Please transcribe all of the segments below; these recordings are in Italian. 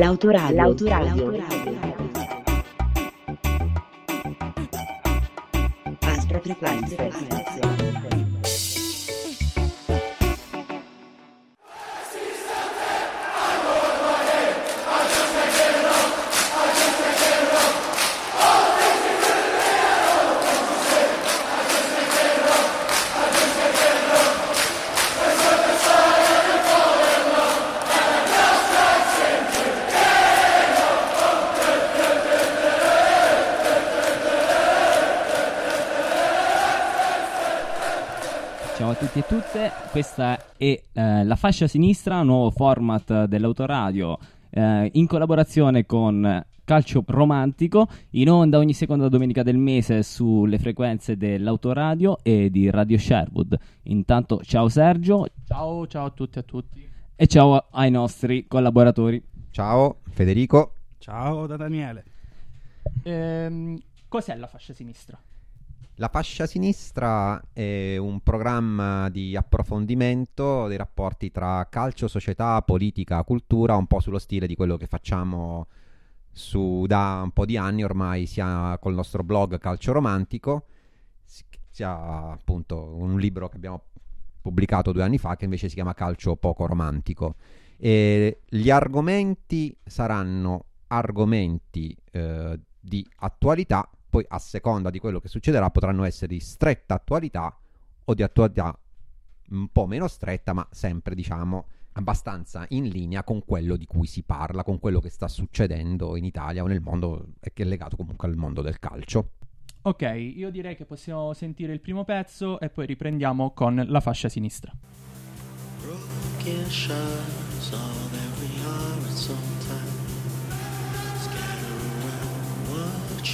L'autorale. Altra frequenza. Ciao a tutti e tutte, questa è La Fascia Sinistra, nuovo format dell'autoradio in collaborazione con Calcio Romantico, in onda ogni seconda domenica del mese sulle frequenze dell'autoradio e di Radio Sherwood. Intanto ciao Sergio. Ciao a tutti e a tutti. E ciao ai nostri collaboratori. Ciao Federico. Ciao da Daniele. Cos'è La Fascia Sinistra? La Fascia Sinistra è un programma di approfondimento dei rapporti tra calcio, società, politica, cultura, un po' sullo stile di quello che facciamo da un po' di anni ormai, sia col nostro blog Calcio Romantico, sia appunto un libro che abbiamo pubblicato 2 anni fa che invece si chiama Calcio Poco Romantico. E gli argomenti saranno argomenti di attualità. Poi a seconda di quello che succederà potranno essere di stretta attualità o di attualità un po' meno stretta, ma sempre diciamo abbastanza in linea con quello di cui si parla, con quello che sta succedendo in Italia o nel mondo e che è legato comunque al mondo del calcio. Ok, io direi che possiamo sentire il primo pezzo e poi riprendiamo con La Fascia Sinistra.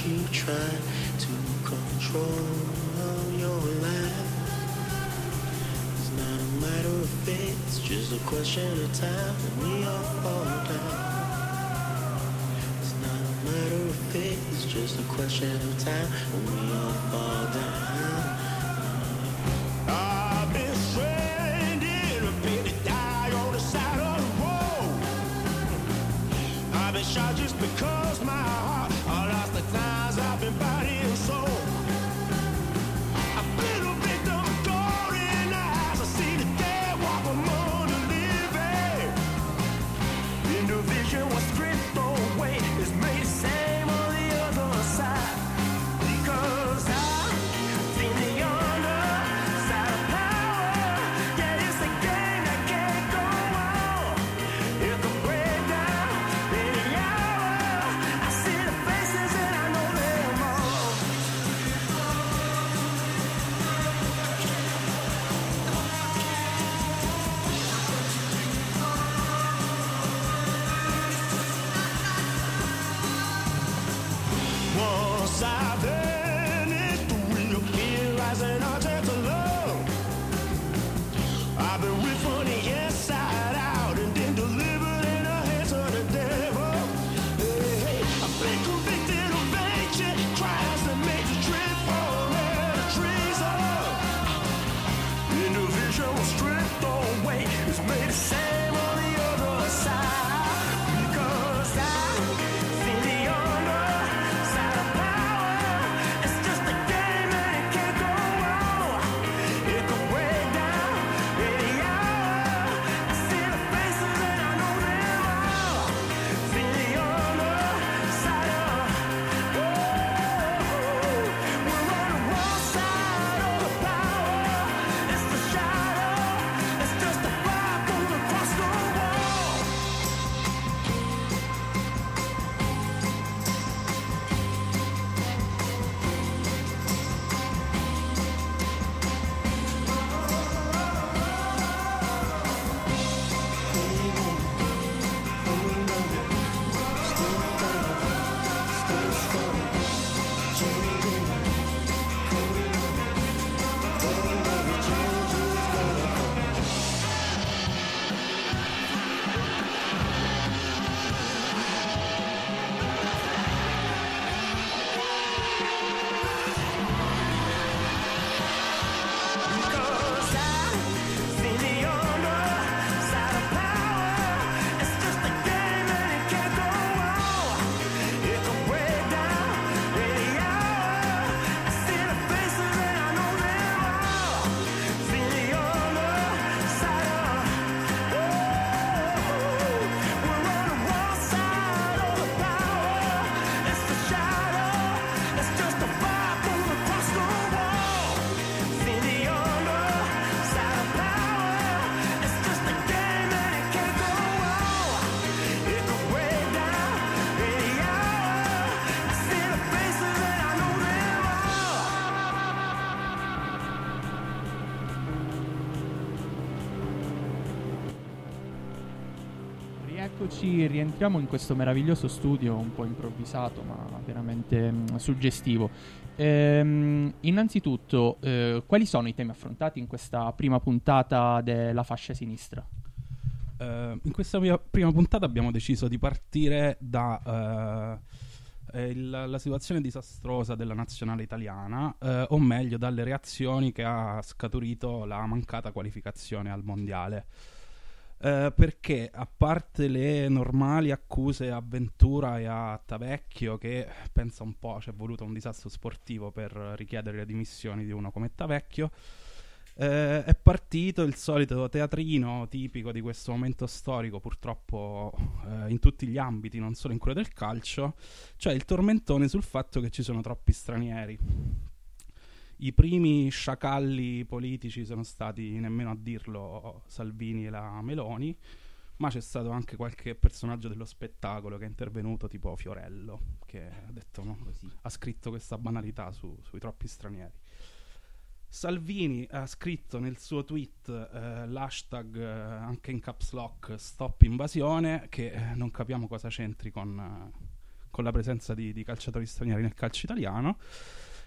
You try to control your life. It's not a matter of fate, it's just a question of time and we all fall down. It's not a matter of fate, it's just a question of time and we all fall down. I've been stranded, I've been to die on the side of the road. I've been shot just because my heart. Eccoci, rientriamo in questo meraviglioso studio, un po' improvvisato ma veramente suggestivo. Innanzitutto, quali sono i temi affrontati in questa prima puntata della Fascia Sinistra? In questa prima puntata abbiamo deciso di partire da la situazione disastrosa della nazionale italiana, o meglio dalle reazioni che ha scaturito la mancata qualificazione al mondiale. Perché a parte le normali accuse a Ventura e a Tavecchio, che pensa un po' c'è voluto un disastro sportivo per richiedere le dimissioni di uno come Tavecchio, è partito il solito teatrino tipico di questo momento storico, purtroppo in tutti gli ambiti, non solo in quello del calcio, cioè il tormentone sul fatto che ci sono troppi stranieri. I primi sciacalli politici sono stati, nemmeno a dirlo, Salvini e la Meloni, ma c'è stato anche qualche personaggio dello spettacolo che è intervenuto, tipo Fiorello, che ha detto, no, così, ha scritto questa banalità sui troppi stranieri. Salvini ha scritto nel suo tweet l'hashtag, anche in caps lock, stop invasione, che non capiamo cosa c'entri con la presenza di calciatori stranieri nel calcio italiano.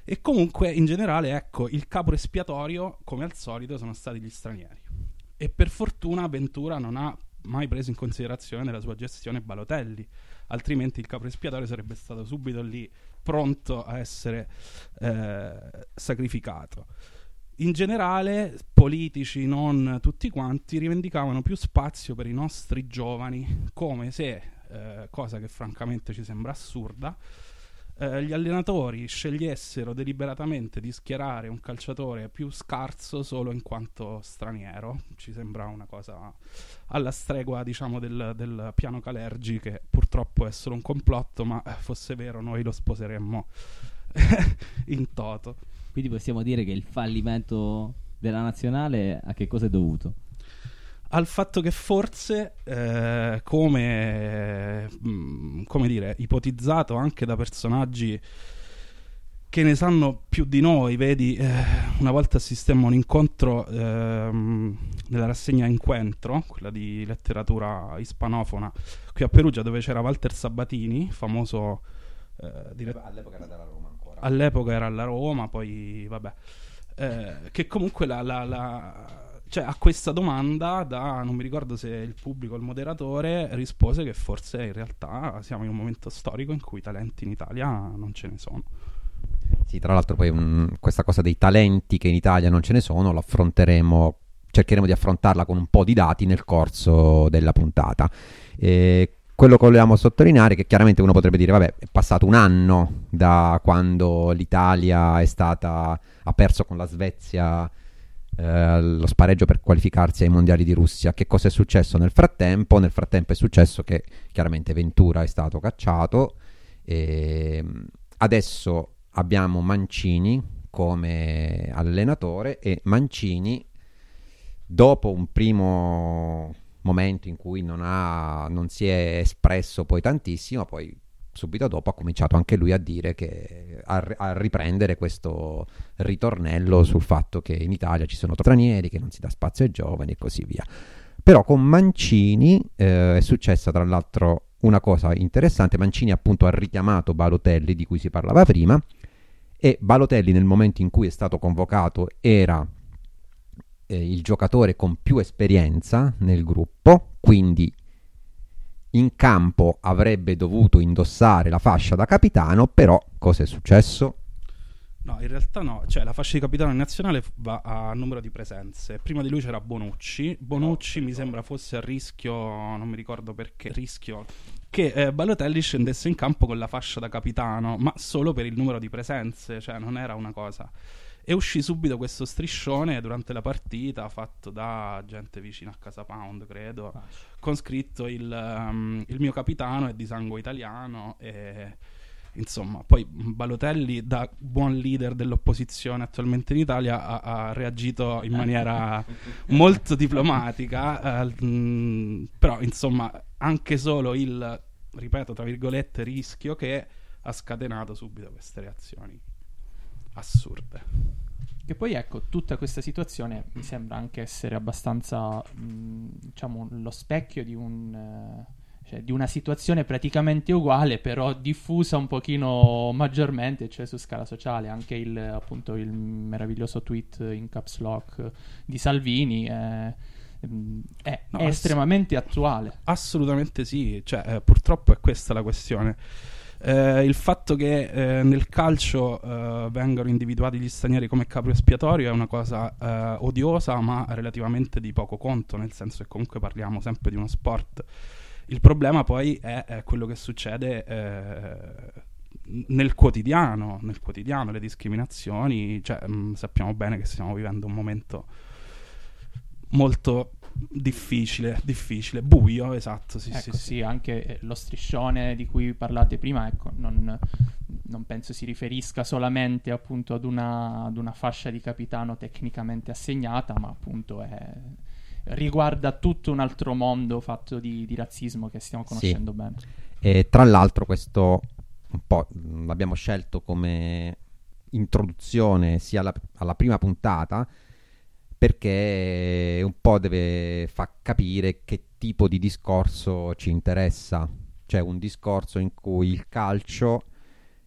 E comunque in generale, ecco, il capro espiatorio come al solito sono stati gli stranieri, e per fortuna Ventura non ha mai preso in considerazione nella sua gestione Balotelli, altrimenti il capro espiatorio sarebbe stato subito lì pronto a essere sacrificato. In generale politici, non tutti quanti, rivendicavano più spazio per i nostri giovani, come se, cosa che francamente ci sembra assurda, gli allenatori scegliessero deliberatamente di schierare un calciatore più scarso solo in quanto straniero. Ci sembra una cosa alla stregua, diciamo, del piano Calergi, che purtroppo è solo un complotto, ma fosse vero noi lo sposeremmo in toto. Quindi possiamo dire che il fallimento della nazionale a che cosa è dovuto? Al fatto che forse, come dire, ipotizzato anche da personaggi che ne sanno più di noi, vedi, una volta assistemmo a un incontro nella rassegna Inquentro, quella di letteratura ispanofona, qui a Perugia, dove c'era Walter Sabatini, famoso all'epoca era della Roma ancora. All'epoca era alla Roma, poi vabbè, che comunque cioè a questa domanda, non mi ricordo se il pubblico o il moderatore, rispose che forse in realtà siamo in un momento storico in cui talenti in Italia non ce ne sono. Sì, tra l'altro poi questa cosa dei talenti che in Italia non ce ne sono cercheremo di affrontarla con un po' di dati nel corso della puntata. Quello che volevamo sottolineare è che chiaramente uno potrebbe dire, vabbè, è passato un anno da quando l'Italia ha perso con la Svezia lo spareggio per qualificarsi ai mondiali di Russia. Che cosa è successo nel frattempo? Nel frattempo è successo che chiaramente Ventura è stato cacciato, e adesso abbiamo Mancini come allenatore, e Mancini, dopo un primo momento in cui non si è espresso poi tantissimo, poi subito dopo ha cominciato anche lui a dire che a riprendere questo ritornello sul fatto che in Italia ci sono stranieri, che non si dà spazio ai giovani e così via. Però con Mancini è successa tra l'altro una cosa interessante. Mancini appunto ha richiamato Balotelli, di cui si parlava prima, e Balotelli nel momento in cui è stato convocato era il giocatore con più esperienza nel gruppo, quindi in campo avrebbe dovuto indossare la fascia da capitano. Però cosa è successo? No, in realtà no, cioè la fascia di capitano nazionale va a numero di presenze. Prima di lui c'era Bonucci, mi sembra fosse a rischio, non mi ricordo perché, rischio che Balotelli scendesse in campo con la fascia da capitano, ma solo per il numero di presenze, cioè non era una cosa. E uscì subito questo striscione durante la partita fatto da gente vicina a Casa Pound, credo, con scritto il mio capitano è di sangue italiano. E insomma, poi Balotelli, da buon leader dell'opposizione attualmente in Italia, ha reagito in maniera molto diplomatica, però insomma anche solo il, ripeto tra virgolette, rischio che ha scatenato subito queste reazioni assurde. Che poi, ecco, tutta questa situazione mi sembra anche essere abbastanza, diciamo, lo specchio di un cioè, di una situazione praticamente uguale, però diffusa un pochino maggiormente, cioè su scala sociale. Anche il, appunto, il meraviglioso tweet in caps lock di Salvini è estremamente attuale. Assolutamente sì, cioè, purtroppo è questa la questione. Il fatto che nel calcio vengano individuati gli stranieri come capro espiatorio è una cosa odiosa, ma relativamente di poco conto, nel senso che comunque parliamo sempre di uno sport. Il problema poi è quello che succede nel quotidiano, le discriminazioni, cioè, sappiamo bene che stiamo vivendo un momento molto difficile, buio, esatto, sì, ecco, sì. Anche lo striscione di cui parlate prima, ecco, non penso si riferisca solamente appunto ad una fascia di capitano tecnicamente assegnata, ma appunto riguarda tutto un altro mondo fatto di razzismo che stiamo conoscendo bene. E tra l'altro questo un po' l'abbiamo scelto come introduzione sia alla prima puntata, perché un po' deve far capire che tipo di discorso ci interessa, cioè un discorso in cui il calcio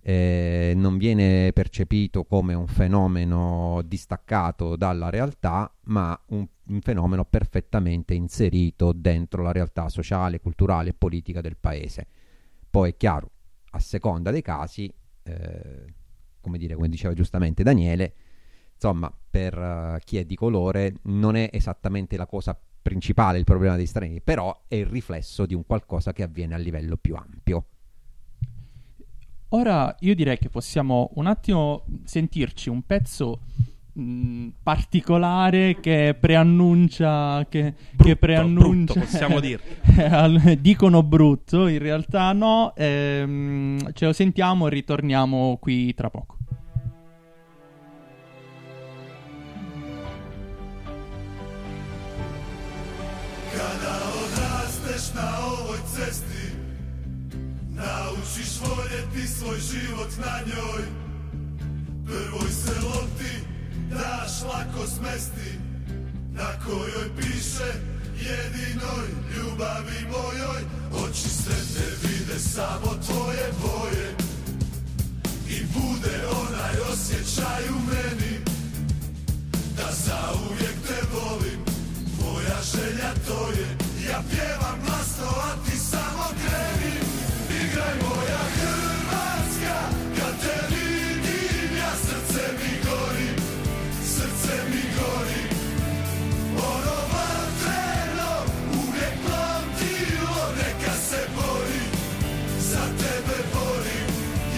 non viene percepito come un fenomeno distaccato dalla realtà, ma un fenomeno perfettamente inserito dentro la realtà sociale, culturale e politica del paese. Poi è chiaro, a seconda dei casi, come diceva giustamente Daniele, insomma, per chi è di colore non è esattamente la cosa principale il problema degli stranieri, però è il riflesso di un qualcosa che avviene a livello più ampio. Ora io direi che possiamo un attimo sentirci un pezzo particolare che preannuncia brutto, possiamo dire dicono brutto, in realtà no, ce lo sentiamo e ritorniamo qui tra poco. Naučiš voljeti svoj život na njoj. Prvoj se lopti daš lako smesti, na kojoj piše jedinoj ljubavi mojoj. Oči sretne vide samo tvoje boje i bude onaj osjećaj u meni da zauvijek te volim. Moja želja to je, ja pjevam glasno a ti samo kreni. Igraj moja Hrvatska, kad te vidim ja srce mi gori. Ono vatreno uvijek plamtilo neka se bori, za tebe borim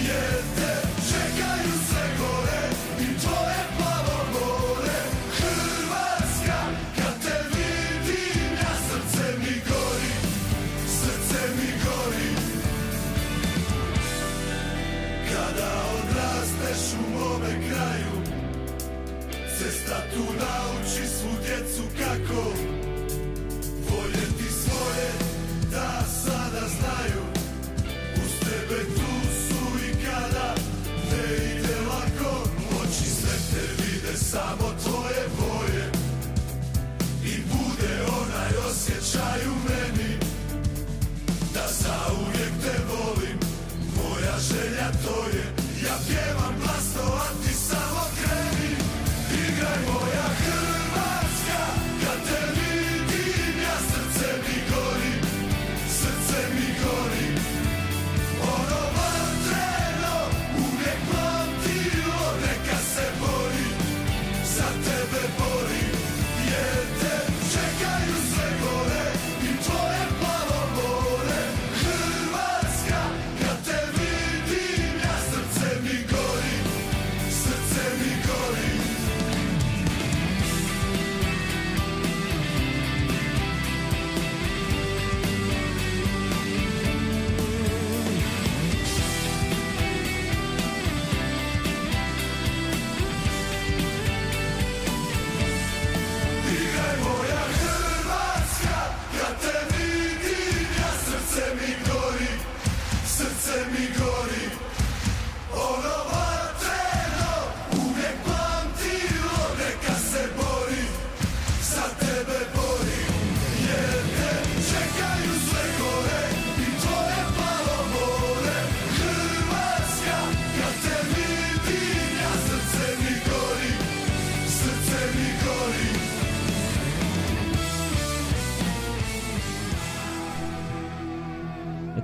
jer te čekaju sve gore i tvoje plavo more. Hrvatska, kad te vidim ja srce mi gori. Kada odrasteš u mome kraju, cesta tu nauči svu djecu kako voljeti svoje da sada znaju. Uz tebe tu su i kada ne ide lako, oči sve te vide samo tvoje boje i bude onaj osjećaj u meni da zauvijek te volim. Moja želja to je, ja pjevam glasno, a ti samo kreni. Igraj moja Hrvatska, kad te vidim.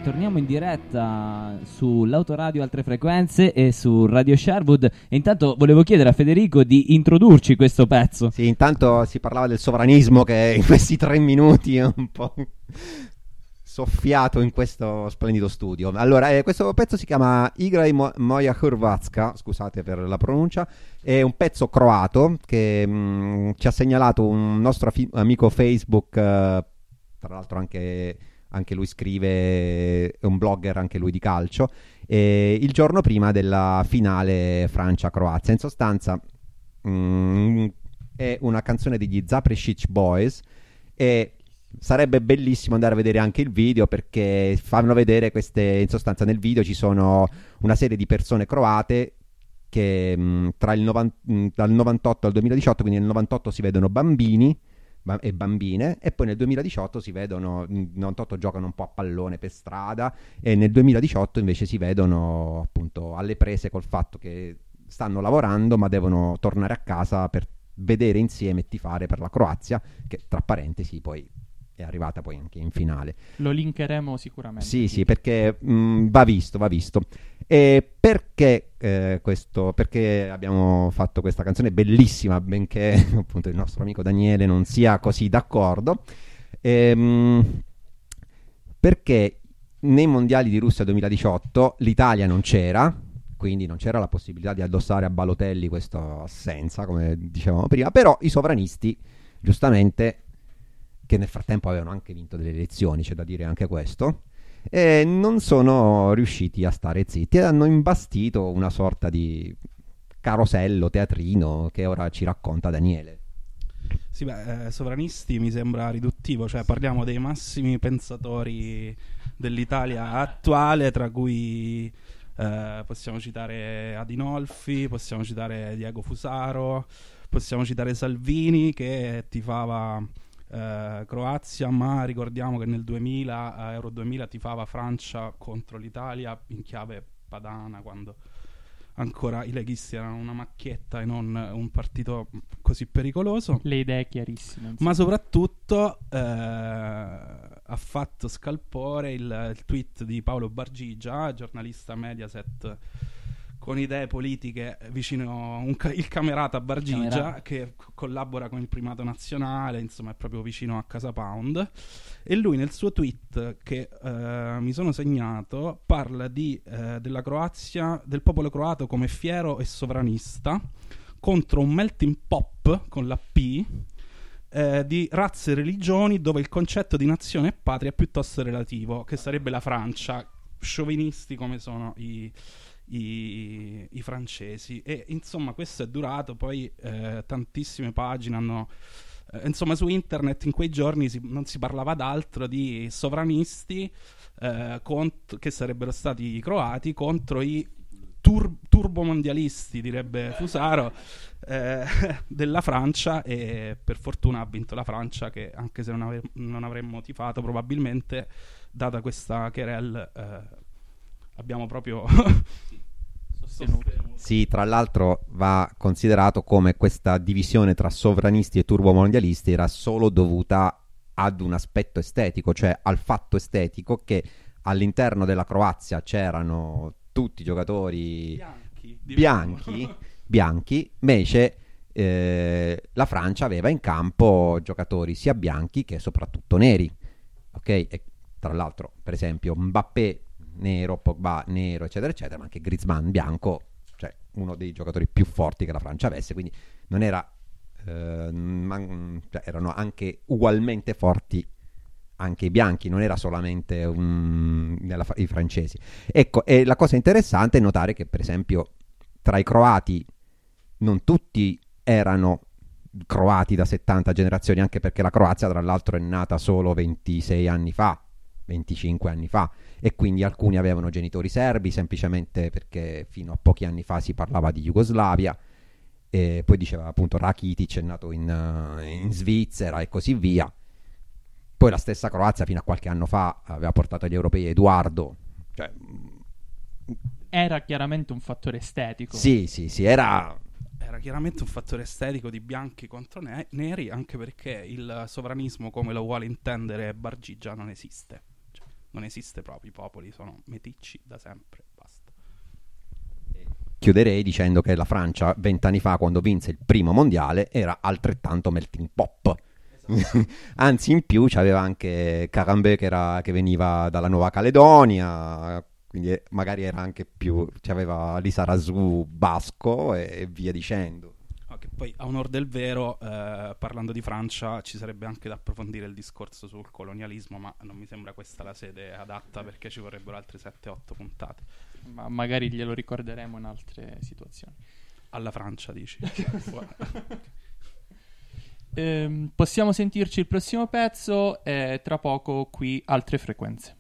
torniamo in diretta sull'autoradio Altre Frequenze e su Radio Sherwood. E intanto volevo chiedere a Federico di introdurci questo pezzo. Sì, intanto si parlava del sovranismo che in questi 3 minuti è un po' soffiato in questo splendido studio. Allora, questo pezzo si chiama Igra i Moja Hrvatska, scusate per la pronuncia, è un pezzo croato che ci ha segnalato un nostro amico Facebook, tra l'altro anche lui scrive, è un blogger anche lui di calcio, il giorno prima della finale Francia-Croazia. In sostanza è una canzone degli Zaprišić Boys e sarebbe bellissimo andare a vedere anche il video, perché fanno vedere queste, in sostanza nel video ci sono una serie di persone croate che dal 98 al 2018, quindi nel 98 si vedono bambini e bambine, e poi nel 2018 si vedono, nel 98 giocano un po' a pallone per strada, e nel 2018 invece si vedono appunto alle prese col fatto che stanno lavorando ma devono tornare a casa per vedere insieme e tifare per la Croazia, che tra parentesi poi è arrivata poi anche in finale. Lo linkeremo sicuramente. Sì, perché va visto. E perché perché abbiamo fatto questa canzone bellissima, benché appunto il nostro amico Daniele non sia così d'accordo, perché nei mondiali di Russia 2018 l'Italia non c'era, quindi non c'era la possibilità di addossare a Balotelli questa assenza, come dicevamo prima, però i sovranisti, giustamente, che nel frattempo avevano anche vinto delle elezioni, c'è da dire anche questo, e non sono riusciti a stare zitti e hanno imbastito una sorta di carosello, teatrino, che ora ci racconta Daniele. Sì, sovranisti mi sembra riduttivo, cioè parliamo dei massimi pensatori dell'Italia attuale, tra cui possiamo citare Adinolfi, possiamo citare Diego Fusaro, possiamo citare Salvini, che tifava Croazia, ma ricordiamo che nel 2000 Euro 2000 tifava Francia contro l'Italia in chiave padana, quando ancora i leghisti erano una macchietta e non un partito così pericoloso. Le idee chiarissime, insomma. Ma soprattutto ha fatto scalpore il tweet di Paolo Bargigia, giornalista Mediaset con idee politiche vicino il camerata Bargigia, che collabora con il Primato Nazionale, insomma è proprio vicino a Casa Pound, e lui nel suo tweet, che mi sono segnato, parla della Croazia, del popolo croato come fiero e sovranista contro un melting pot con la P di razze e religioni, dove il concetto di nazione e patria è piuttosto relativo, che sarebbe la Francia, sciovinisti come sono i francesi. E insomma questo è durato poi tantissime pagine hanno insomma su internet in quei giorni non si parlava d'altro, di sovranisti che sarebbero stati i croati contro i turbomondialisti, direbbe Fusaro, della Francia, e per fortuna ha vinto la Francia, che anche se non avremmo tifato probabilmente, data questa querel abbiamo proprio sostenuto. Sì, tra l'altro va considerato come questa divisione tra sovranisti e turbomondialisti era solo dovuta ad un aspetto estetico, cioè al fatto estetico che all'interno della Croazia c'erano tutti i giocatori bianchi, invece la Francia aveva in campo giocatori sia bianchi che soprattutto neri, ok? E tra l'altro, per esempio, Mbappé nero, Pogba nero, eccetera eccetera, ma anche Griezmann bianco, cioè uno dei giocatori più forti che la Francia avesse, quindi non era cioè erano anche ugualmente forti anche i bianchi, non era solamente i francesi, ecco. E la cosa interessante è notare che per esempio tra i croati non tutti erano croati da 70 generazioni, anche perché la Croazia tra l'altro è nata solo 26 anni fa, 25 anni fa, e quindi alcuni avevano genitori serbi, semplicemente perché fino a pochi anni fa si parlava di Jugoslavia, e poi diceva appunto Rakitic è nato in Svizzera e così via. Poi la stessa Croazia fino a qualche anno fa aveva portato agli europei Eduardo, cioè era chiaramente un fattore estetico. Sì, era chiaramente un fattore estetico di bianchi contro neri, anche perché il sovranismo come lo vuole intendere Bargigia non esiste. non esiste proprio, i popoli sono meticci da sempre, basta. Chiuderei dicendo che la Francia 20 anni fa, quando vinse il primo mondiale, era altrettanto melting pot. Esatto. Anzi, in più c'aveva anche Carambé che veniva dalla Nuova Caledonia, quindi magari era anche più, c'aveva l'Isarazu basco e via dicendo. Okay, poi a onor del vero, parlando di Francia, ci sarebbe anche da approfondire il discorso sul colonialismo, ma non mi sembra questa la sede adatta, perché ci vorrebbero altre 7-8 puntate. Ma magari glielo ricorderemo in altre situazioni. Alla Francia, dici? Possiamo sentirci il prossimo pezzo e tra poco qui Altre Frequenze.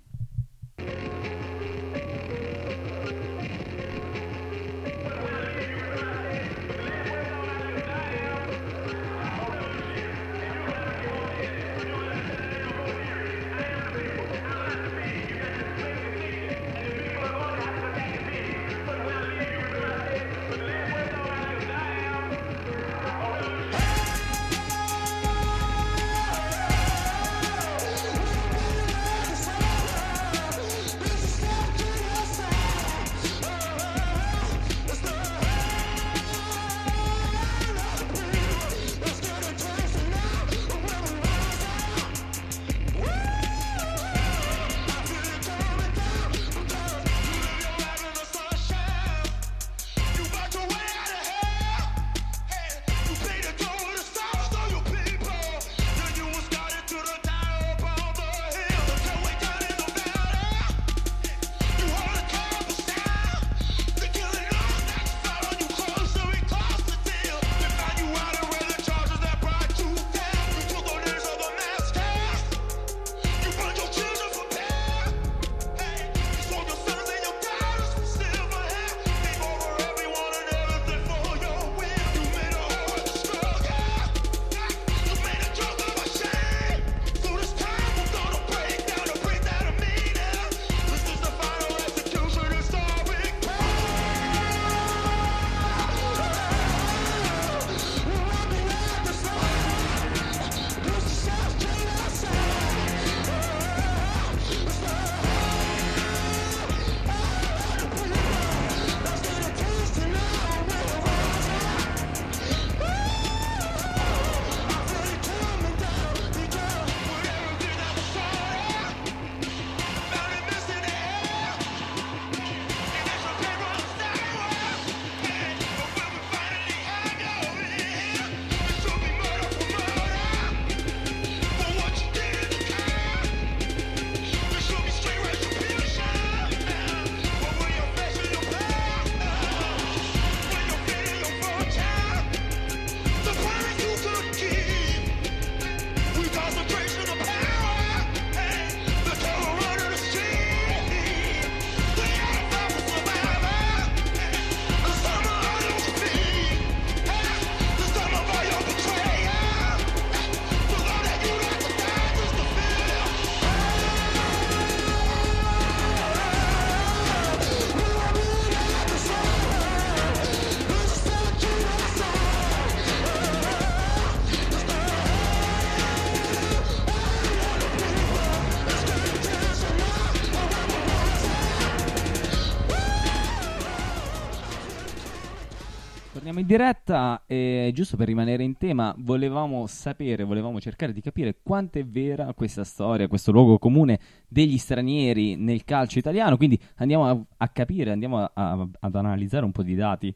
In diretta, giusto per rimanere in tema, volevamo cercare di capire quanto è vera questa storia, questo luogo comune degli stranieri nel calcio italiano, quindi andiamo a capire, andiamo ad analizzare un po' di dati.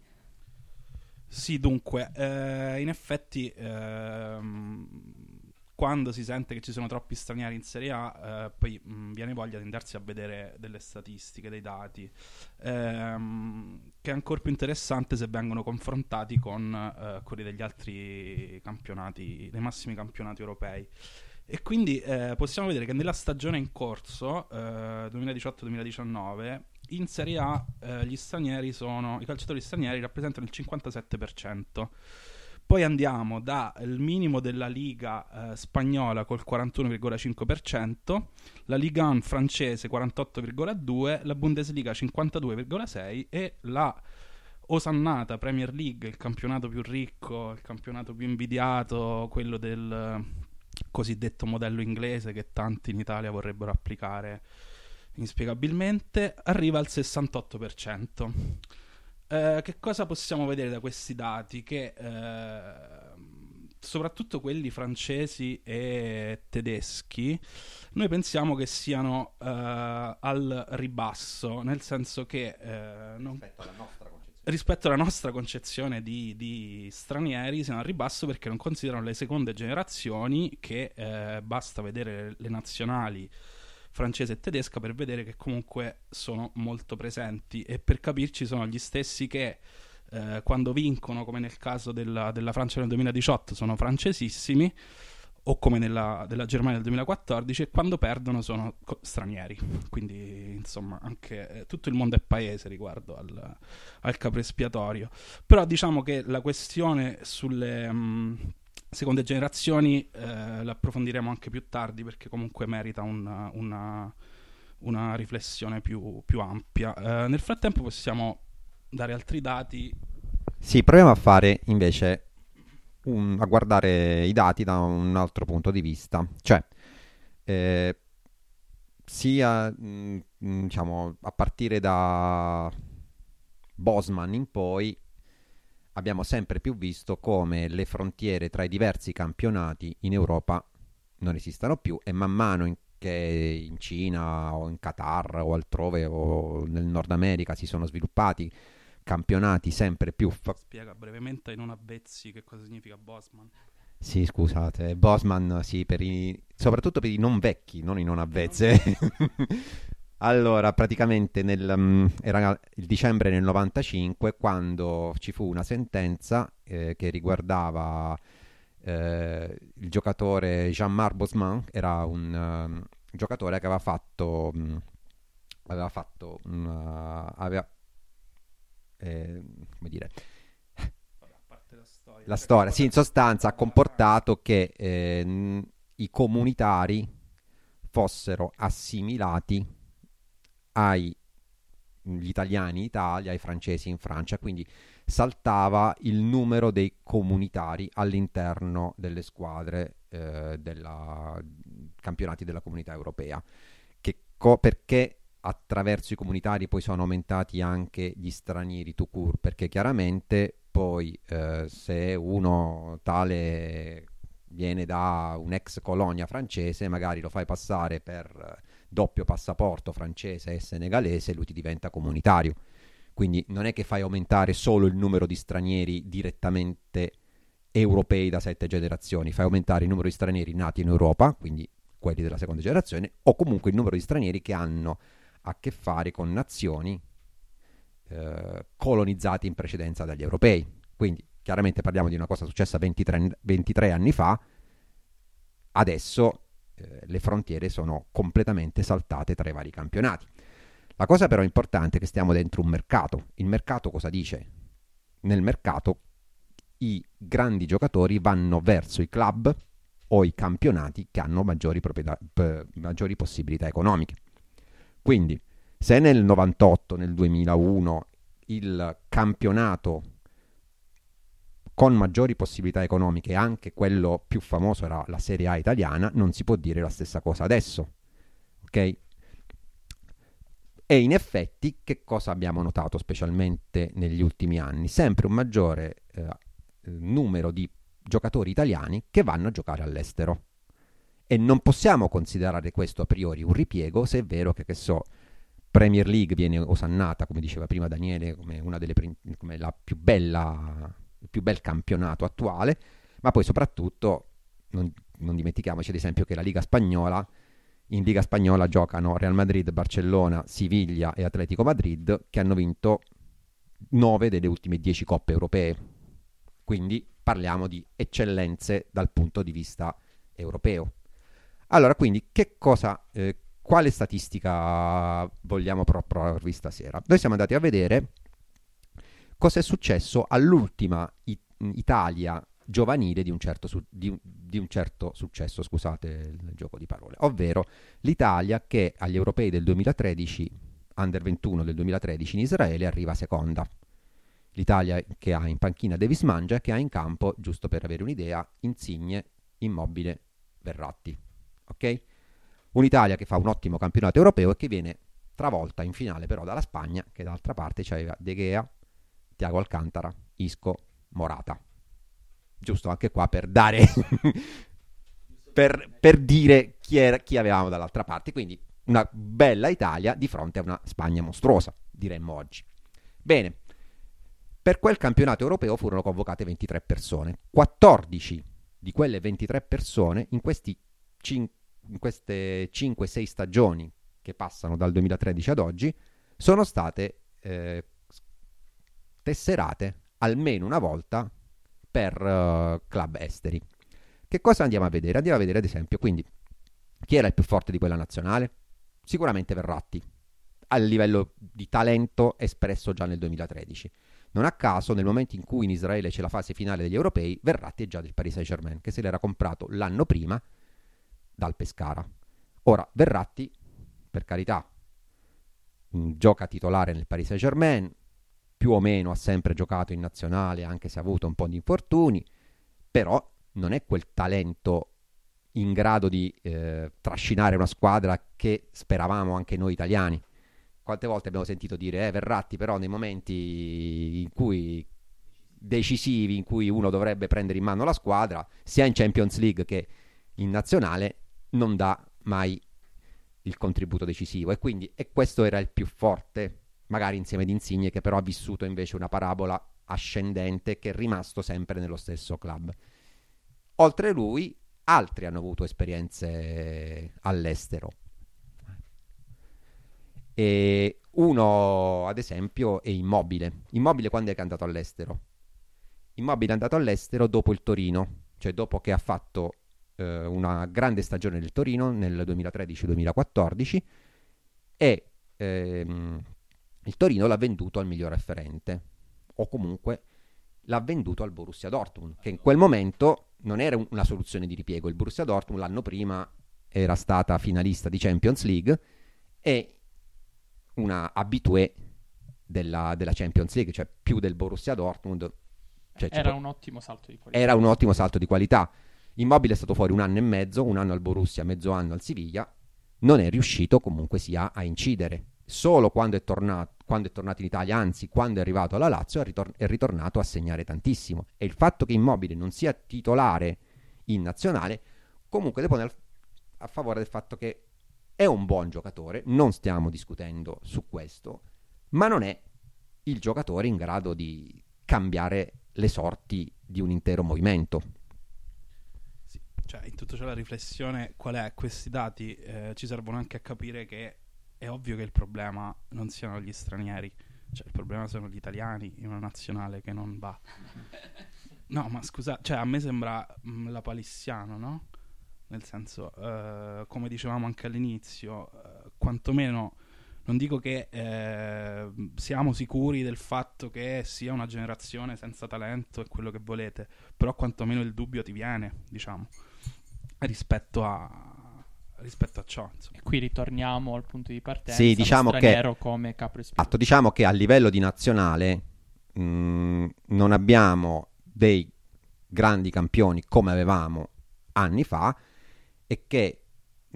Sì, dunque, in effetti quando si sente che ci sono troppi stranieri in Serie A, poi viene voglia di andarsi a vedere delle statistiche, dei dati, che è ancora più interessante se vengono confrontati con quelli degli altri campionati, dei massimi campionati europei. E quindi possiamo vedere che nella stagione in corso, 2018-2019, in Serie A i calciatori stranieri rappresentano il 57%. Poi andiamo dal minimo della Liga spagnola col 41,5%, la Ligue 1 francese 48,2%, la Bundesliga 52,6% e la osannata Premier League, il campionato più ricco, il campionato più invidiato, quello del cosiddetto modello inglese che tanti in Italia vorrebbero applicare inspiegabilmente, arriva al 68%. Che cosa possiamo vedere da questi dati? Che soprattutto quelli francesi e tedeschi, noi pensiamo che siano al ribasso, nel senso che rispetto alla nostra concezione di stranieri siano al ribasso, perché non considerano le seconde generazioni, che basta vedere le nazionali francese e tedesca per vedere che comunque sono molto presenti, e per capirci sono gli stessi che quando vincono, come nel caso della Francia nel 2018, sono francesissimi, o come della Germania nel 2014, e quando perdono sono stranieri. Quindi insomma anche tutto il mondo è paese riguardo al capro espiatorio. Però diciamo che la questione sulle seconde generazioni l'approfondiremo anche più tardi, perché comunque merita una riflessione più ampia. Nel frattempo possiamo dare altri dati. Sì, proviamo a fare invece a guardare i dati da un altro punto di vista, cioè sia diciamo a partire da Bosman in poi abbiamo sempre più visto come le frontiere tra i diversi campionati in Europa non esistano più, e man mano che in Cina o in Qatar o altrove o nel Nord America si sono sviluppati campionati sempre più Spiega brevemente ai non avvezzi che cosa significa Bosman. Sì, scusate, Bosman, sì, soprattutto per i non vecchi, non i non avvezze. Allora, praticamente era il dicembre del 95 quando ci fu una sentenza che riguardava il giocatore Jean-Marc Bosman. Era un giocatore che aveva fatto a parte la storia, sì, in sostanza ha comportato che i comunitari fossero assimilati agli italiani in Italia, ai francesi in Francia, quindi saltava il numero dei comunitari all'interno delle squadre campionati della Comunità Europea, perché attraverso i comunitari poi sono aumentati anche gli stranieri tout court, perché chiaramente poi se uno tale viene da un'ex colonia francese, magari lo fai passare per doppio passaporto francese e senegalese, lui ti diventa comunitario. Quindi non è che fai aumentare solo il numero di stranieri direttamente europei da 7 generazioni, fai aumentare il numero di stranieri nati in Europa, quindi quelli della seconda generazione, o comunque il numero di stranieri che hanno a che fare con nazioni colonizzate in precedenza dagli europei. Quindi chiaramente parliamo di una cosa successa 23 anni fa. Adesso le frontiere sono completamente saltate tra i vari campionati. La cosa però importante è che stiamo dentro un mercato. Il mercato cosa dice? Nel mercato i grandi giocatori vanno verso i club o i campionati che hanno maggiori possibilità economiche. Quindi se nel 98, nel 2001 il campionato con maggiori possibilità economiche, anche quello più famoso, era la Serie A italiana, non si può dire la stessa cosa adesso, ok? E in effetti che cosa abbiamo notato specialmente negli ultimi anni? Sempre un maggiore numero di giocatori italiani che vanno a giocare all'estero, e non possiamo considerare questo a priori un ripiego, se è vero che Premier League viene osannata, come diceva prima Daniele, come una delle come la più bella, il più bel campionato attuale, ma poi soprattutto non dimentichiamoci ad esempio che in Liga Spagnola giocano Real Madrid, Barcellona, Siviglia e Atletico Madrid, che hanno vinto 9 delle ultime 10 coppe europee. Quindi parliamo di eccellenze dal punto di vista europeo. Allora, quindi quale statistica vogliamo proporvi stasera? Noi siamo andati a vedere cosa è successo all'ultima Italia giovanile di un certo successo, scusate il gioco di parole, ovvero l'Italia che agli europei del 2013, under 21 del 2013 in Israele, arriva seconda. L'Italia che ha in panchina Devis Mangia, che ha in campo, giusto per avere un'idea, Insigne, Immobile, Verratti, ok? Un'Italia che fa un ottimo campionato europeo e che viene travolta in finale però dalla Spagna, che d'altra parte c'aveva De Gea, Thiago Alcantara, Isco, Morata. Giusto anche qua per dare per dire chi avevamo dall'altra parte. Quindi una bella Italia di fronte a una Spagna mostruosa, diremmo oggi. Bene, per quel campionato europeo furono convocate 23 persone. 14 di quelle 23 persone in queste 5-6 stagioni che passano dal 2013 ad oggi sono state tesserate almeno una volta per club esteri. Che cosa andiamo a vedere? Andiamo a vedere ad esempio quindi chi era il più forte di quella nazionale? Sicuramente Verratti, a livello di talento espresso già nel 2013. Non a caso nel momento in cui in Israele c'è la fase finale degli europei, Verratti è già del Paris Saint-Germain, che se l'era comprato l'anno prima dal Pescara. Ora Verratti, per carità, gioca titolare nel Paris Saint-Germain, più o meno ha sempre giocato in nazionale anche se ha avuto un po' di infortuni, però non è quel talento in grado di trascinare una squadra che speravamo anche noi italiani. Quante volte abbiamo sentito dire Verratti però nei momenti in cui decisivi, in cui uno dovrebbe prendere in mano la squadra sia in Champions League che in nazionale, non dà mai il contributo decisivo, e quindi questo era il più forte, magari insieme ad Insigne, che però ha vissuto invece una parabola ascendente, che è rimasto sempre nello stesso club. Oltre lui altri hanno avuto esperienze all'estero, e uno ad esempio è Immobile. Quando è che è andato all'estero? Immobile è andato all'estero dopo il Torino, cioè dopo che ha fatto una grande stagione del Torino nel 2013-2014, e il Torino l'ha venduto al miglior afferente, o comunque l'ha venduto al Borussia Dortmund, che in quel momento non era una soluzione di ripiego. Il Borussia Dortmund l'anno prima era stata finalista di Champions League e una habitué della Champions League, cioè più del Borussia Dortmund, cioè un ottimo salto di qualità. Immobile è stato fuori un anno e mezzo, un anno al Borussia, mezzo anno al Siviglia, non è riuscito comunque sia a incidere. Solo quando è tornato in Italia, anzi quando è arrivato alla Lazio, è ritornato a segnare tantissimo, e il fatto che Immobile non sia titolare in nazionale comunque depone a favore del fatto che è un buon giocatore, non stiamo discutendo su questo, ma non è il giocatore in grado di cambiare le sorti di un intero movimento. Sì, cioè in tutto ciò la riflessione qual è? Questi dati ci servono anche a capire che è ovvio che il problema non siano gli stranieri, cioè il problema sono gli italiani in una nazionale che non va. No, ma scusa, cioè a me sembra la palissiano, no? Nel senso, come dicevamo anche all'inizio, quantomeno non dico che siamo sicuri del fatto che sia una generazione senza talento e quello che volete, però quantomeno il dubbio ti viene, diciamo, rispetto a ciò, insomma. E qui ritorniamo al punto di partenza, sì, diciamo che, come capo espiatorio, diciamo che a livello di nazionale non abbiamo dei grandi campioni come avevamo anni fa, e che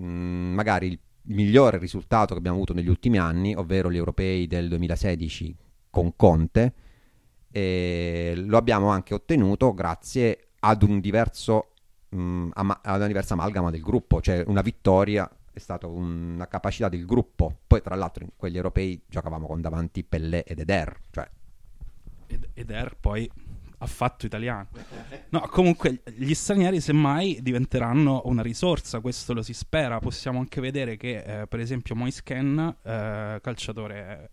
magari il migliore risultato che abbiamo avuto negli ultimi anni, ovvero gli europei del 2016 con Conte, lo abbiamo anche ottenuto grazie ad un diverso ad una diversa amalgama del gruppo, cioè una vittoria è stata una capacità del gruppo. Poi tra l'altro in quegli europei giocavamo con davanti Pellé ed Eder, cioè Eder poi ha fatto italiano. No, comunque gli stranieri semmai diventeranno una risorsa, questo lo si spera. Possiamo anche vedere che per esempio Moise Kean, calciatore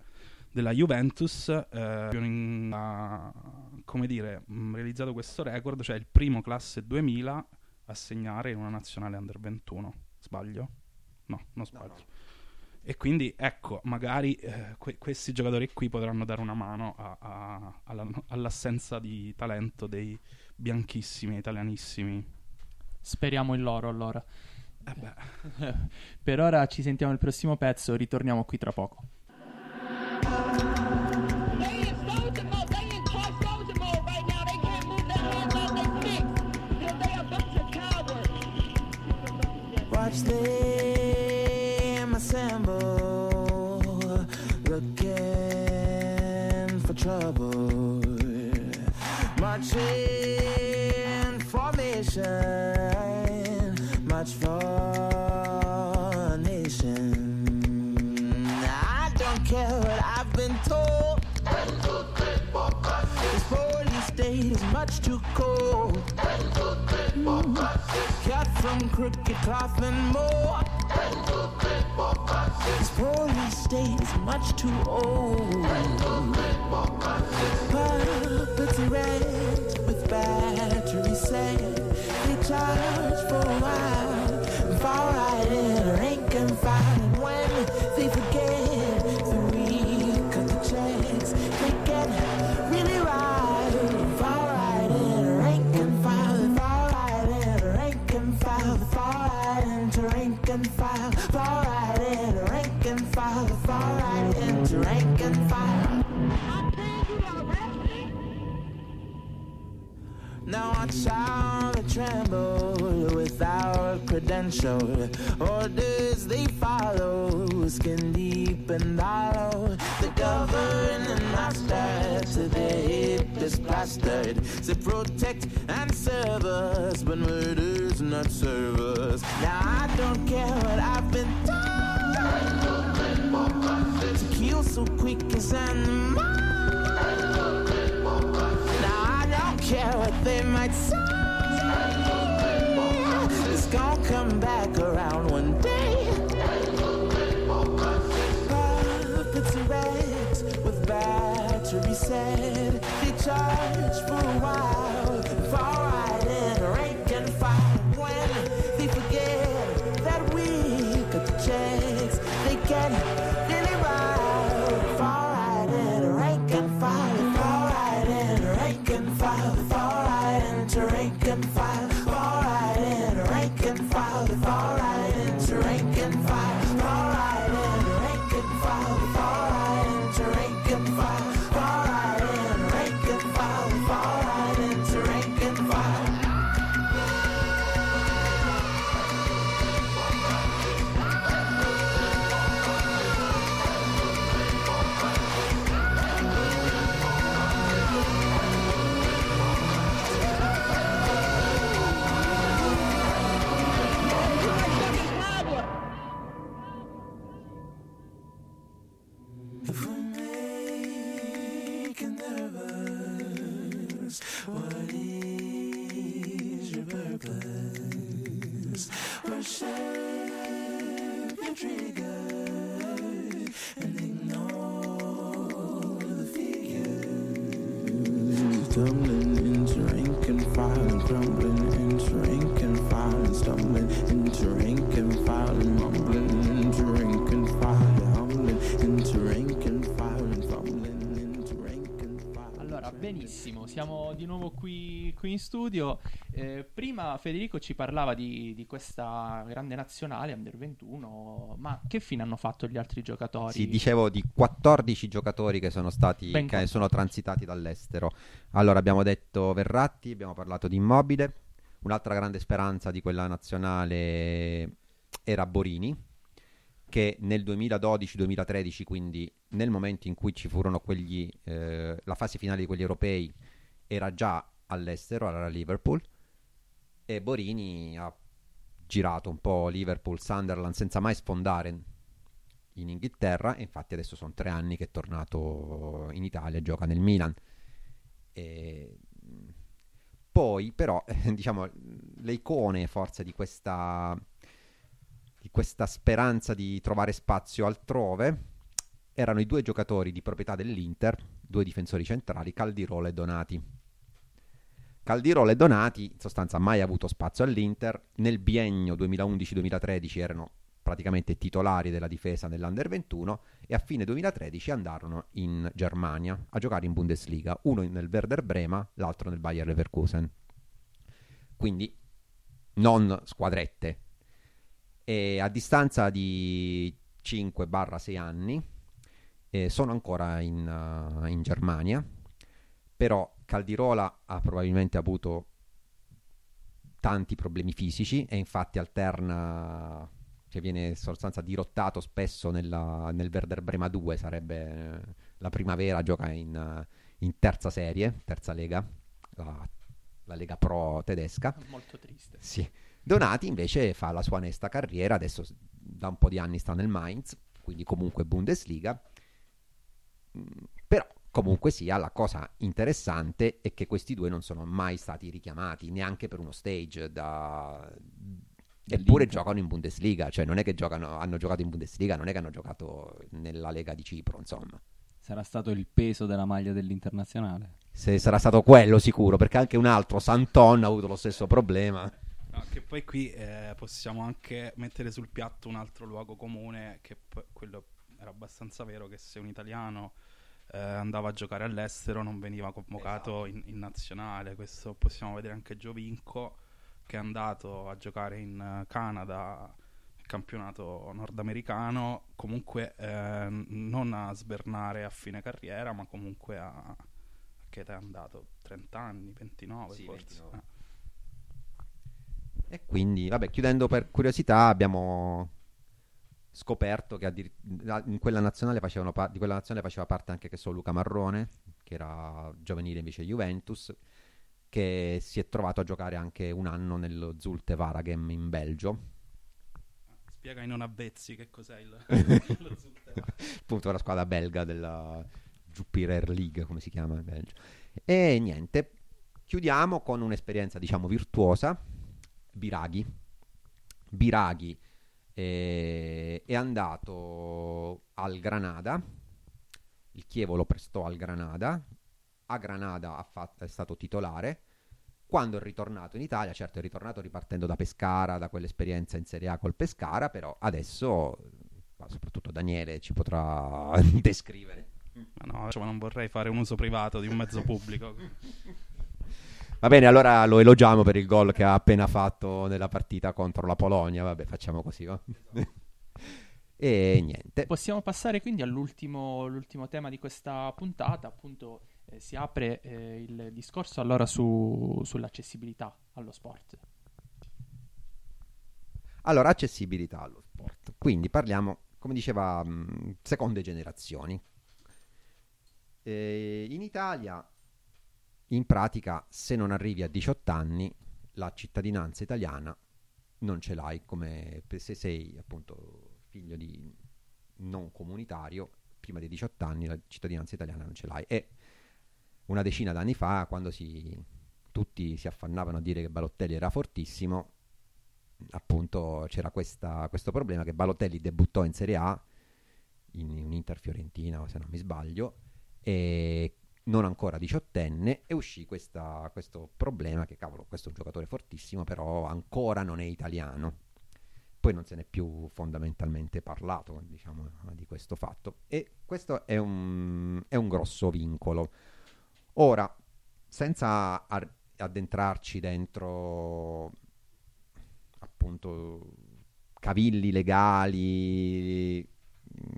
della Juventus, realizzato questo record, cioè il primo classe 2000 a segnare in una nazionale under 21. Sbaglio? No, non sbaglio. No. E quindi ecco, magari questi giocatori qui potranno dare una mano all'assenza di talento dei bianchissimi, italianissimi. Speriamo in loro, allora. Per ora ci sentiamo il prossimo pezzo, ritorniamo qui tra poco. Watch them assemble. Watching formation, much for nation. I don't care what I've been told. This police state is much too cold. Cut from crooked cloth and more. This police state is much too old. Puppets erect with battery set. They charge for a while, fall right in rank and file. And when they forget the week of the checks, they get really right. Fall right in rank and file. Fall right in rank and file. Fall right into rank and file. Fall right in rank and file. Fall right into rank and file. Now I shall tremble without credential. Orders they follow, skin deep and hollow. The governing master to their hip is plastered. They protect and serve us, but murder's not serve us. Now I don't care what I've been told. To kill so quick is animal. Care what they might say. It's gonna come back around one day. Puppets erect with battery set. They charge for a while, fall right in rank and file. When they forget that we got the checks, they get really wild. Fall right in rank and file. Fall right in rank and file. Rank and file, fall right in, rank and file, fall right into rank and file, fall right in, rank and file, fall right into rank and file, fall right in, rank and file, fall right into rank and Benissimo, siamo di nuovo qui in studio. Prima Federico ci parlava di questa grande nazionale Under 21, ma che fine hanno fatto gli altri giocatori? Sì, dicevo di 14 giocatori che sono stati che sono transitati dall'estero. Allora, abbiamo detto Verratti, abbiamo parlato di Immobile. Un'altra grande speranza di quella nazionale era Borini, che nel 2012-2013, quindi nel momento in cui ci furono la fase finale di quegli europei, era già all'estero, era a Liverpool, e Borini ha girato un po' Liverpool, Sunderland, senza mai sfondare in Inghilterra, e infatti adesso sono 3 anni che è tornato in Italia e gioca nel Milan. E poi però diciamo le icone forse di questa speranza di trovare spazio altrove erano i 2 giocatori di proprietà dell'Inter, 2 difensori centrali, Caldirola e Donati. Caldirola e Donati in sostanza mai avuto spazio all'Inter, nel biennio 2011-2013 erano praticamente titolari della difesa nell'Under 21 e a fine 2013 andarono in Germania a giocare in Bundesliga, uno nel Werder Brema, l'altro nel Bayer Leverkusen. Quindi non squadrette. E a distanza di 5-6 anni sono ancora in Germania, però Caldirola ha probabilmente avuto tanti problemi fisici e infatti alterna, cioè viene in sostanza dirottato spesso nel Werder Brema 2, sarebbe la primavera, gioca in terza serie, terza lega la Lega Pro tedesca. Molto triste. Sì. Donati invece fa la sua onesta carriera, adesso da un po' di anni sta nel Mainz, quindi comunque Bundesliga. Però comunque sia, la cosa interessante è che questi due non sono mai stati richiamati neanche per uno stage eppure giocano in Bundesliga, cioè non è che hanno giocato in Bundesliga, non è che hanno giocato nella Lega di Cipro, insomma. Sarà stato il peso della maglia dell'internazionale? Se sarà stato quello sicuro, perché anche un altro, Santon, ha avuto lo stesso problema. No, che poi qui possiamo anche mettere sul piatto un altro luogo comune, che quello era abbastanza vero, che se un italiano andava a giocare all'estero non veniva convocato, esatto, in nazionale. Questo possiamo vedere anche Giovinco, che è andato a giocare in Canada, campionato nordamericano, comunque non a sbernare a fine carriera, ma comunque a che età è andato? 30 anni, 29 sì, forse. 29. E quindi, vabbè, chiudendo per curiosità, abbiamo scoperto che in quella nazionale di quella nazionale faceva parte anche, che so, Luca Marrone, che era giovanile invece Juventus, che si è trovato a giocare anche un anno nello Zulte Waregem in Belgio. Spiega ai non avvezzi che cos'è lo Zulte Waregem. Appunto, la squadra belga della Jupiler League, come si chiama in Belgio. E niente, chiudiamo con un'esperienza, diciamo, virtuosa. Biraghi è andato al Granada, il Chievo lo prestò al Granada, a Granada è stato titolare. Quando è ritornato in Italia, certo è ritornato ripartendo da Pescara, da quell'esperienza in Serie A col Pescara, però adesso, soprattutto Daniele ci potrà descrivere. Ma no, cioè non vorrei fare un uso privato di un mezzo pubblico. Va bene, allora lo elogiamo per il gol che ha appena fatto nella partita contro la Polonia, vabbè, facciamo così, va? E niente. Possiamo passare quindi all'ultimo tema di questa puntata, appunto. Si apre il discorso allora sull'accessibilità allo sport. Allora, accessibilità allo sport. Quindi parliamo, come diceva, seconde generazioni. In Italia, in pratica, se non arrivi a 18 anni, la cittadinanza italiana non ce l'hai, come se sei appunto figlio di non comunitario, prima dei 18 anni la cittadinanza italiana non ce l'hai. E una decina d'anni fa, quando tutti si affannavano a dire che Balotelli era fortissimo, appunto c'era questo problema che Balotelli debuttò in Serie A, in un'Inter Fiorentina, se non mi sbaglio, e non ancora diciottenne, e uscì questo problema che, cavolo, questo è un giocatore fortissimo, però ancora non è italiano. Poi non se n'è più fondamentalmente parlato, diciamo, di questo fatto. E questo è un grosso vincolo. Ora, senza addentrarci dentro, appunto, cavilli legali,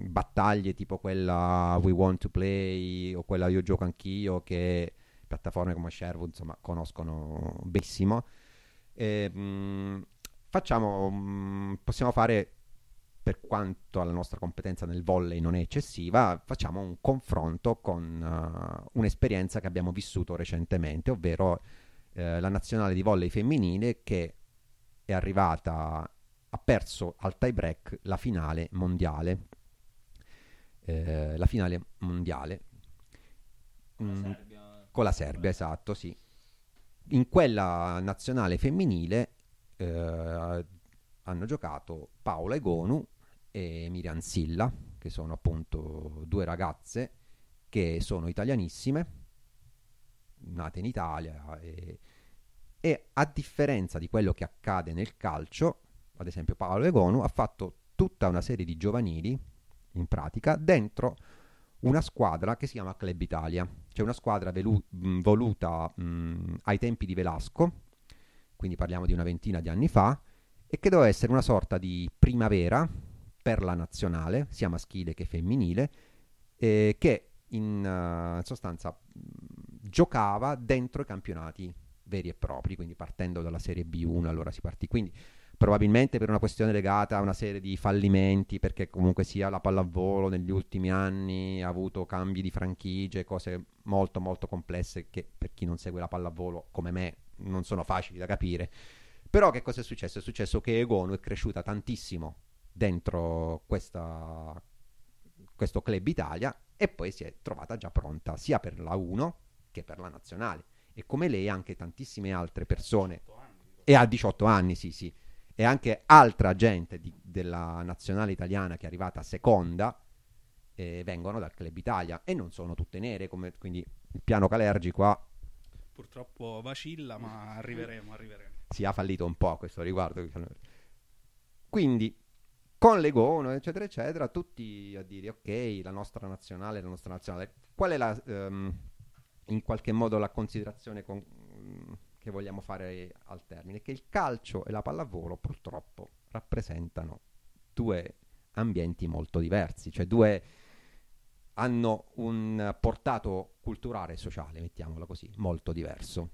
battaglie tipo quella We Want to Play o quella Io Gioco Anch'Io, che piattaforme come Sherwood, insomma, conoscono benissimo, possiamo fare, per quanto la nostra competenza nel volley non è eccessiva, facciamo un confronto con un'esperienza che abbiamo vissuto recentemente, ovvero la nazionale di volley femminile, che è arrivata, ha perso al tie break la finale mondiale. Con la Serbia, esatto, sì. In quella nazionale femminile hanno giocato Paola Egonu e Miriam Silla, che sono appunto due ragazze che sono italianissime, nate in Italia, e a differenza di quello che accade nel calcio, ad esempio Paolo Egonu ha fatto tutta una serie di giovanili, in pratica, dentro una squadra che si chiama Club Italia, cioè una squadra voluta ai tempi di Velasco, quindi parliamo di una ventina di anni fa, e che doveva essere una sorta di primavera per la nazionale, sia maschile che femminile, che in sostanza giocava dentro i campionati veri e propri, quindi partendo dalla Serie B1, allora si partì. Quindi probabilmente per una questione legata a una serie di fallimenti, perché comunque sia la pallavolo negli ultimi anni ha avuto cambi di franchigie, cose molto molto complesse che per chi non segue la pallavolo come me non sono facili da capire. Però che cosa è successo? È successo che Egonu è cresciuta tantissimo dentro questo Club Italia e poi si è trovata già pronta sia per la 1 che per la nazionale, e come lei anche tantissime altre persone, e ha 18 anni, sì, e anche altra gente della nazionale italiana che è arrivata seconda vengono dal Club Italia e non sono tutte nere, come quindi il piano Calergi qua purtroppo vacilla, ma arriveremo. Si ha fallito un po' a questo riguardo, quindi con l'Egonu eccetera eccetera, tutti a dire ok, la nostra nazionale, qual è la in qualche modo la considerazione che vogliamo fare al termine, che il calcio e la pallavolo purtroppo rappresentano due ambienti molto diversi, cioè due hanno un portato culturale e sociale, mettiamola così, molto diverso.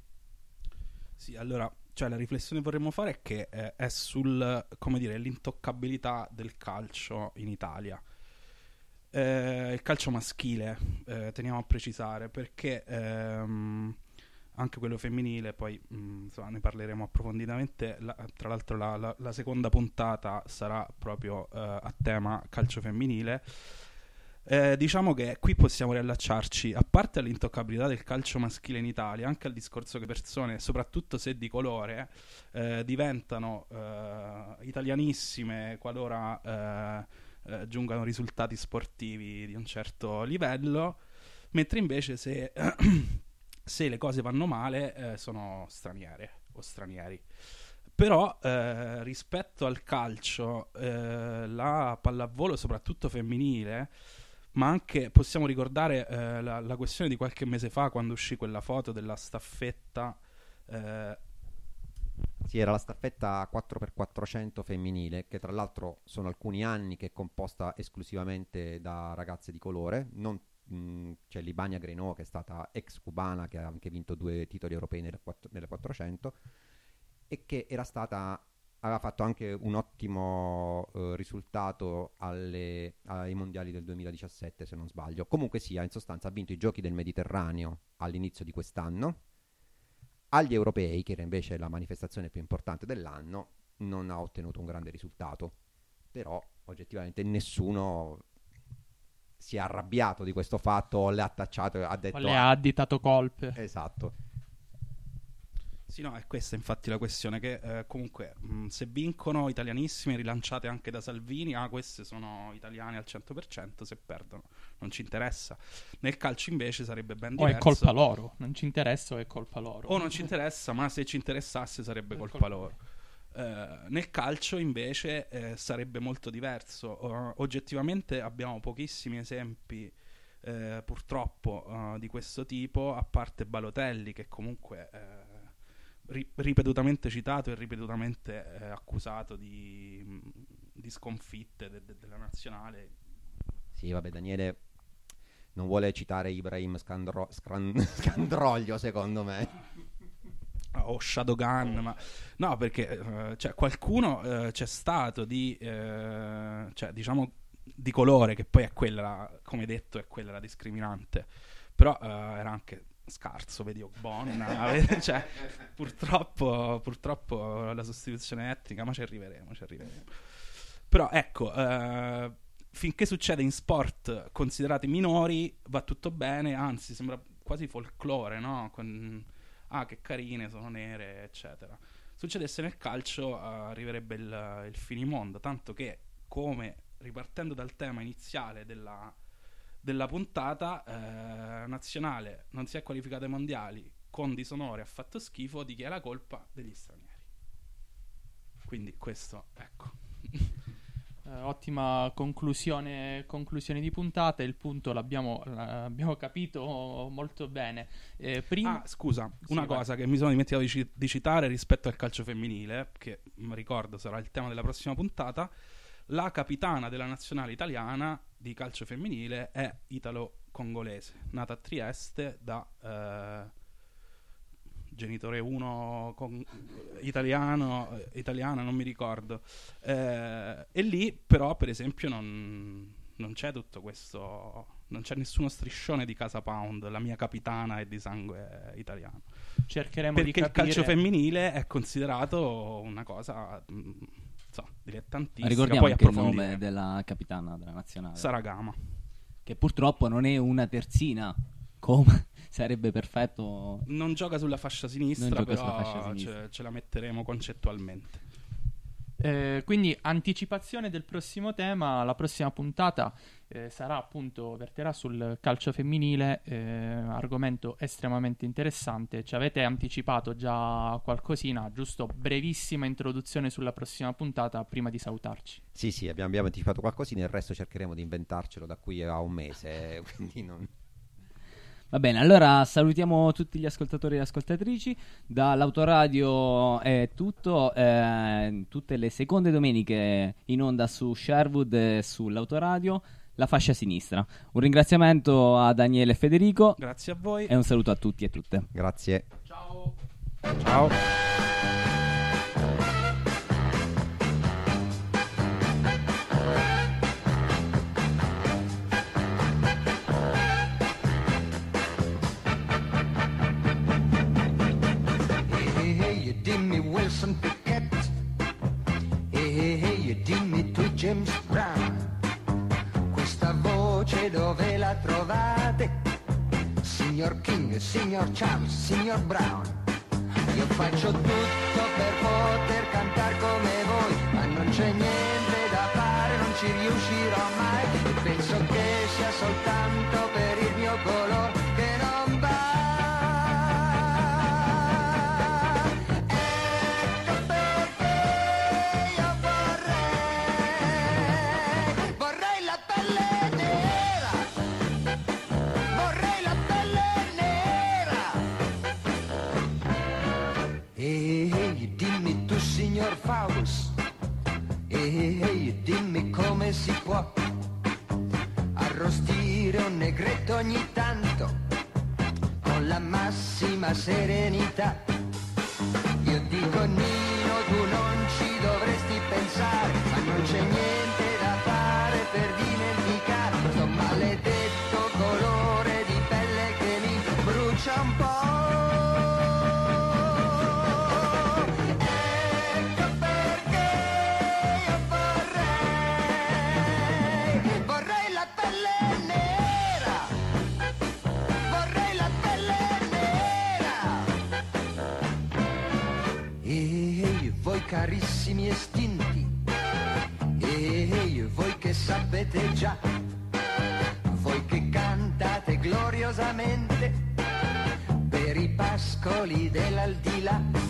Sì, allora, cioè la riflessione che vorremmo fare è che è sul, come dire, l'intoccabilità del calcio in Italia. Il calcio maschile, teniamo a precisare, perché anche quello femminile, poi insomma, ne parleremo approfonditamente, tra l'altro la seconda puntata sarà proprio a tema calcio femminile. Diciamo che qui possiamo riallacciarci, a parte all'intoccabilità del calcio maschile in Italia, anche al discorso che persone, soprattutto se di colore, diventano italianissime qualora giungano risultati sportivi di un certo livello, mentre invece se le cose vanno male sono straniere o stranieri. Però rispetto al calcio, la pallavolo soprattutto femminile, ma anche possiamo ricordare la questione di qualche mese fa, quando uscì quella foto della staffetta. Sì, era la staffetta 4x400 femminile, che tra l'altro sono alcuni anni che è composta esclusivamente da ragazze di colore. C'è Libania Greno, che è stata ex cubana, che ha anche vinto 2 titoli europei nelle 400, e che aveva fatto anche un ottimo risultato ai mondiali del 2017, se non sbaglio. Comunque sia, in sostanza ha vinto i giochi del Mediterraneo all'inizio di quest'anno, agli europei, che era invece la manifestazione più importante dell'anno, non ha ottenuto un grande risultato, però oggettivamente nessuno si è arrabbiato di questo fatto o le ha tacciato, ha detto, le ha additato colpe. Esatto. Sì, no, è questa infatti la questione, che comunque se vincono italianissime, rilanciate anche da Salvini, queste sono italiane al 100%, se perdono non ci interessa. Nel calcio invece sarebbe ben diverso. O è colpa loro, non ci interessa o è colpa loro. O non ci interessa, ma se ci interessasse sarebbe colpa loro. Nel calcio invece sarebbe molto diverso. Oggettivamente abbiamo pochissimi esempi purtroppo di questo tipo, a parte Balotelli, che comunque... ripetutamente citato e ripetutamente accusato di sconfitte della nazionale. Sì, vabbè, Daniele non vuole citare Ibrahim Scandroglio, secondo me, o Shadowgun, ma no, perché cioè, qualcuno c'è stato di cioè, diciamo di colore, che poi è quella, come detto, è quella la discriminante, però era anche scarso, vedi Ogbonna, cioè, purtroppo la sostituzione etnica, ma ci arriveremo. Però ecco, finché succede in sport considerati minori va tutto bene, anzi sembra quasi folklore, no? Che carine, sono nere, eccetera. Succedesse nel calcio arriverebbe il finimondo, tanto che, come ripartendo dal tema iniziale della puntata, nazionale non si è qualificata ai mondiali, con disonore, ha fatto schifo, di chi è la colpa? Degli stranieri. Quindi questo, ecco. Ottima conclusione di puntata, il punto l'abbiamo capito molto bene. Scusa, una cosa che mi sono dimenticato di citare rispetto al calcio femminile, che ricordo sarà il tema della prossima puntata. La capitana della nazionale italiana di calcio femminile è italo-congolese, nata a Trieste da genitore uno italiana, non mi ricordo, e lì però per esempio non c'è tutto questo, non c'è nessuno striscione di Casa Pound, la mia capitana è di sangue italiano. Cercheremo perché di capire, il calcio femminile è considerato una cosa dilettantistica. Ricordiamo anche il nome della capitana della nazionale, Sara Gama, che purtroppo non è una terzina come sarebbe perfetto. Non gioca sulla fascia sinistra, però sulla fascia sinistra. Ce la metteremo concettualmente. Quindi anticipazione del prossimo tema, la prossima puntata sarà appunto, verterà sul calcio femminile, argomento estremamente interessante. Ci avete anticipato già qualcosina, giusto? Brevissima introduzione sulla prossima puntata prima di salutarci. Sì, abbiamo anticipato qualcosina, il resto cercheremo di inventarcelo da qui a un mese, quindi non... Va bene, allora salutiamo tutti gli ascoltatori e le ascoltatrici. Dall'autoradio è tutto, tutte le seconde domeniche in onda su Sherwood e sull'autoradio La Fascia Sinistra. Un ringraziamento a Daniele e Federico. Grazie a voi. E un saluto a tutti e tutte. Grazie. Ciao. Ciao. Wilson Pickett, hey, e dimmi tu James Brown, questa voce dove la trovate? Signor King, signor Charles, signor Brown, io faccio tutto per poter cantare come voi, ma non c'è niente da fare, non ci riuscirò mai, e penso che sia soltanto per il mio colore che non va. Signor Faust, ehi, dimmi come si può arrostire un negretto ogni tanto con la massima serenità. Io dico Nino, tu non ci dovresti pensare, ma non c'è niente da fare per dimenticare questo maledetto colore di pelle che mi brucia un po'. Carissimi estinti, ehi, voi che sapete già, voi che cantate gloriosamente per i pascoli dell'aldilà.